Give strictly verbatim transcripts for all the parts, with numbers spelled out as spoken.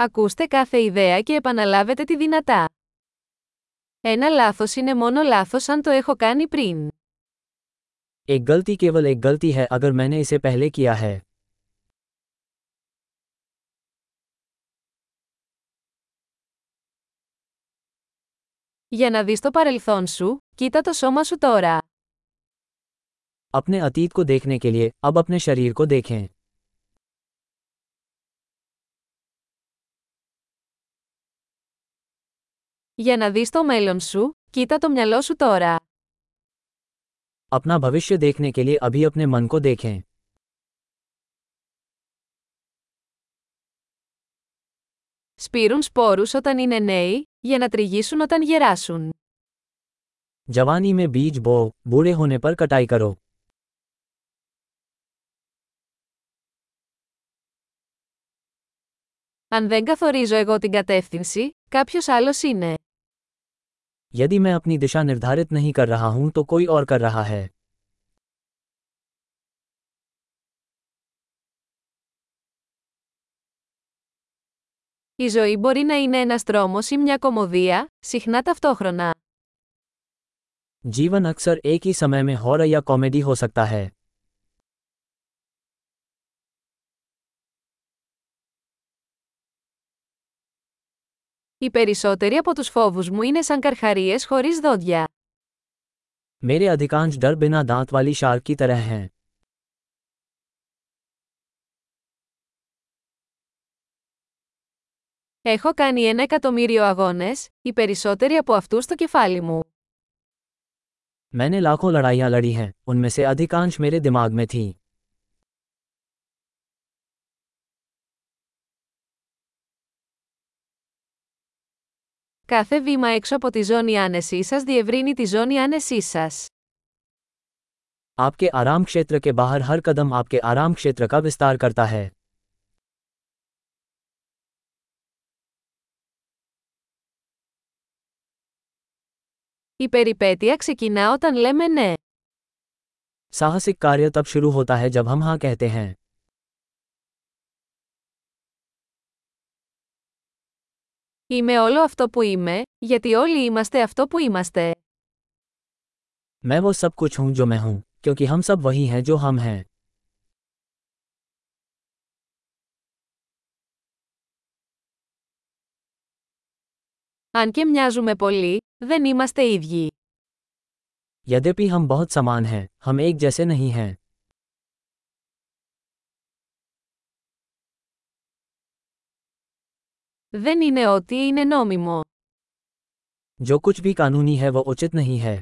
Ακούστε κάθε ιδέα και επαναλάβετε τη δυνατά. Ένα λάθος είναι μόνο λάθος αν το έχω κάνει πριν. एक गलती केवल एक गलती है अगर मैंने इसे पहले किया है. Για να δεις το παρελθόν σου, κοίτα το σώμα σου τώρα. अपने अतीत को देखने के लिए, अब अपने शरीर को देखें. Για να δεις το μέλλον σου, κοίτα το μυαλό σου τώρα. अपना भविष्य देखने के लिए अभी अपने मन को देखें. Σπείρουν σπόρους όταν είναι νέοι, για να τριγύσουν όταν γεράσουν. जवानी में बीज बो, बूढ़े होने पर कटाई करो. Αν δεν καθορίζω εγώ την κατεύθυνση, κάποιος άλλος είναι. यदि मैं अपनी दिशा निर्धारित नहीं कर रहा हूं तो कोई और कर रहा है. Η ζωή μπορεί να είναι ένας δρόμος ή μια κωμωδία, συχνά ταυτόχρονα. जीवन अक्सर एक ही समय में हॉरर या कॉमेडी हो सकता है. Οι περισσότεροι από τους φόβους μου είναι σαν καρχαρίες χωρίς δόντια. Mere अधिकांश डर बिना दांत वाली शार्क की तरह हैं. Έχω κάνει ένα εκατομμύριο αγώνες, οι περισσότεροι από αυτούς στο κεφάλι μου. मैंने लाखों लड़ाइयां लड़ी हैं, उनमें से अधिकांश मेरे दिमाग में थी. Κάθε βήμα έξω από τη ζώνη άνεσής σας διευρύνει τη ζώνη άνεσής σας. आपके आराम क्षेत्र के बाहर हर कदम आपके आराम क्षेत्र का विस्तार करता है. Η περιπέτεια ξεκινά όταν λέμε ναι. साहसिक कार्य तब शुरू होता है जब हम हाँ कहते हैं. Είμαι όλο αυτό που είμαι, γιατί όλοι είμαστε αυτό που είμαστε. मैं वो सब कुछ हूं जो मैं हूं, क्योंकि हम सब वही हैं जो हम हैं. Αν και μοιάζουμε πολύ, δεν είμαστε ίδιοι. यद्यपि हम बहुत समान हैं, हम एक जैसे नहीं हैं. Δεν είναι ό,τι είναι νόμιμο. जो कुछ भी कानूनी है वो उचित नहीं है.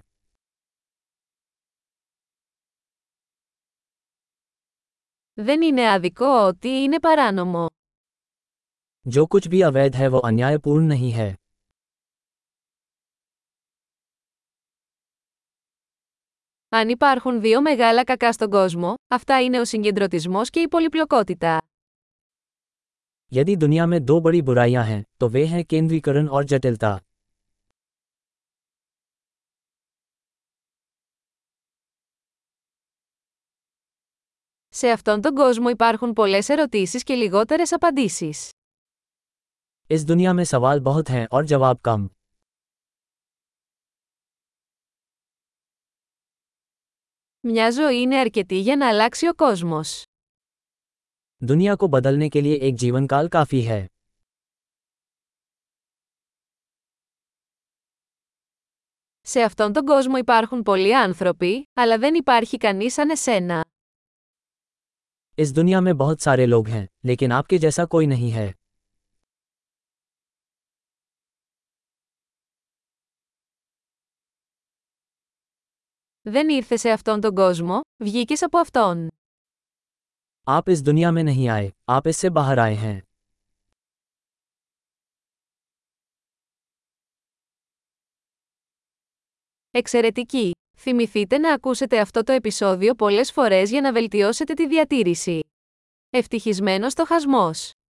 Δεν είναι άδικο ό,τι είναι παράνομο. जो कुछ भी अवैध है वो अन्यायपूर्ण नहीं है. Αν υπάρχουν δύο μεγάλα κακά στον κόσμο, αυτά είναι ο συγκεντρωτισμός και η πολυπλοκότητα. यदि दुनिया में दो बड़ी बुराइयां हैं, तो वे हैं केंद्रीकरण और जटिलता. Σε αυτόν τον κόσμο υπάρχουν πολλές ερωτήσεις και λιγότερες απαντήσεις. इस दुनिया में सवाल बहुत हैं और जवाब कम. Μια ζωή είναι αρκετή για να αλλάξει ο κόσμος. दुनिया को बदलने के लिए एक जीवन काल काफी है. Σε αυτόν τον κόσμο υπάρχουν πολλοί άνθρωποι, αλλά δεν υπάρχει κανείς σαν εσένα. इस दुनिया में बहुत सारे लोग हैं, लेकिन आपके जैसा कोई नहीं है. Δεν ήρθες σε αυτόν τον κόσμο, βγήκες από αυτόν. आप इस दुनिया में नहीं आए, आप इससे बाहर आए हैं. Εξαιρετική! Θυμηθείτε να ακούσετε αυτό το επεισόδιο πολλές φορές για να βελτιώσετε τη διατήρηση. Ευτυχισμένος στοχασμός!